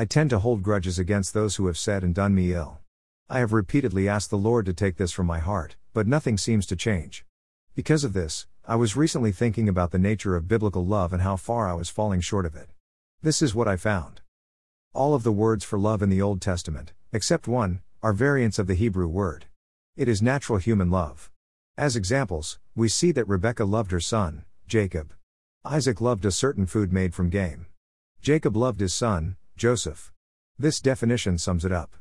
I tend to hold grudges against those who have said and done me ill. I have repeatedly asked the Lord to take this from my heart, but nothing seems to change. Because of this, I was recently thinking about the nature of biblical love and how far I was falling short of it. This is what I found. All of the words for love in the Old Testament, except one, are variants of the Hebrew word. It is natural human love. As examples, we see that Rebekah loved her son, Jacob. Isaac loved a certain food made from game. Jacob loved his son, Joseph. This definition sums it up.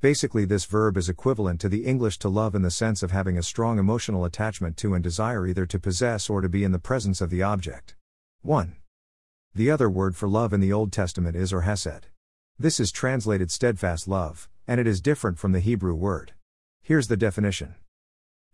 Basically, this verb is equivalent to the English to love in the sense of having a strong emotional attachment to and desire either to possess or to be in the presence of the object. 1. The other word for love in the Old Testament is or hesed. This is translated steadfast love, and it is different from the Hebrew word. Here's the definition.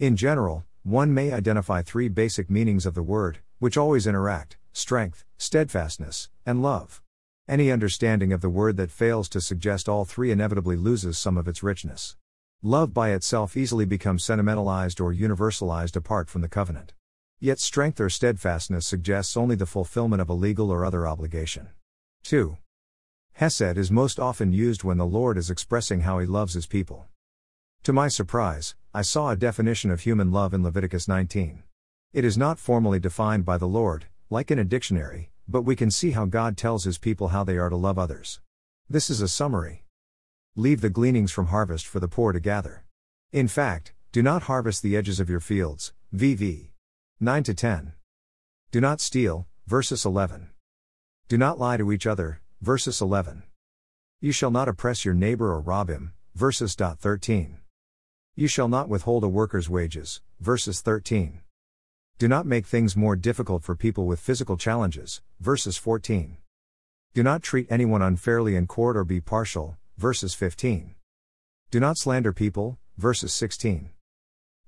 In general, one may identify three basic meanings of the word, which always interact: strength, steadfastness, and love. Any understanding of the word that fails to suggest all three inevitably loses some of its richness. Love by itself easily becomes sentimentalized or universalized apart from the covenant. Yet strength or steadfastness suggests only the fulfillment of a legal or other obligation. 2. Hesed is most often used when the Lord is expressing how He loves His people. To my surprise, I saw a definition of human love in Leviticus 19. It is not formally defined by the Lord, like in a dictionary, but we can see how God tells His people how they are to love others. This is a summary. Leave the gleanings from harvest for the poor to gather. In fact, do not harvest the edges of your fields, VV. 9-10. Do not steal, verses 11. Do not lie to each other, verses 11. You shall not oppress your neighbor or rob him, verses 13. You shall not withhold a worker's wages, verses 13. Do not make things more difficult for people with physical challenges, verses 14. Do not treat anyone unfairly in court or be partial, verses 15. Do not slander people, verses 16.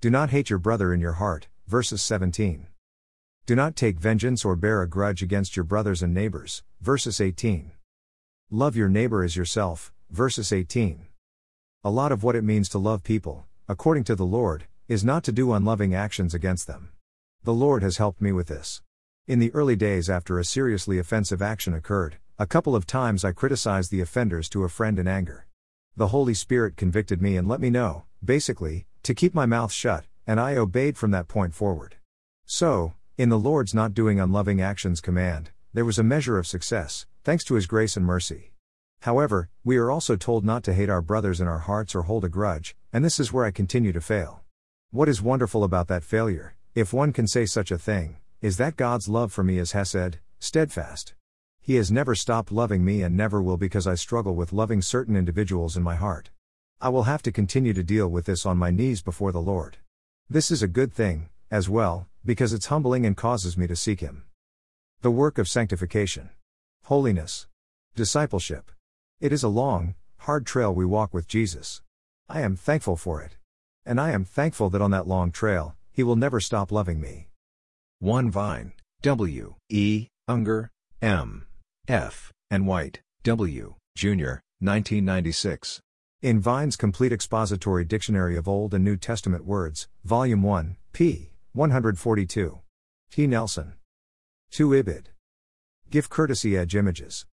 Do not hate your brother in your heart, verses 17. Do not take vengeance or bear a grudge against your brothers and neighbors, verses 18. Love your neighbor as yourself, verses 18. A lot of what it means to love people, according to the Lord, is not to do unloving actions against them. The Lord has helped me with this. In the early days after a seriously offensive action occurred, a couple of times I criticized the offenders to a friend in anger. The Holy Spirit convicted me and let me know, basically, to keep my mouth shut, and I obeyed from that point forward. So, in the Lord's not doing unloving actions command, there was a measure of success, thanks to His grace and mercy. However, we are also told not to hate our brothers in our hearts or hold a grudge, and this is where I continue to fail. What is wonderful about that failure, if one can say such a thing, is that God's love for me is hesed, steadfast. He has never stopped loving me and never will, because I struggle with loving certain individuals in my heart. I will have to continue to deal with this on my knees before the Lord. This is a good thing, as well, because it's humbling and causes me to seek Him. The work of sanctification. Holiness. Discipleship. It is a long, hard trail we walk with Jesus. I am thankful for it. And I am thankful that on that long trail, He will never stop loving me. 1. Vine, W. E. Unger, M. F. and White, W. Jr., 1996. In Vine's Complete Expository Dictionary of Old and New Testament Words, Volume 1, p. 142. T. Nelson. 2. Ibid. Give courtesy edge images.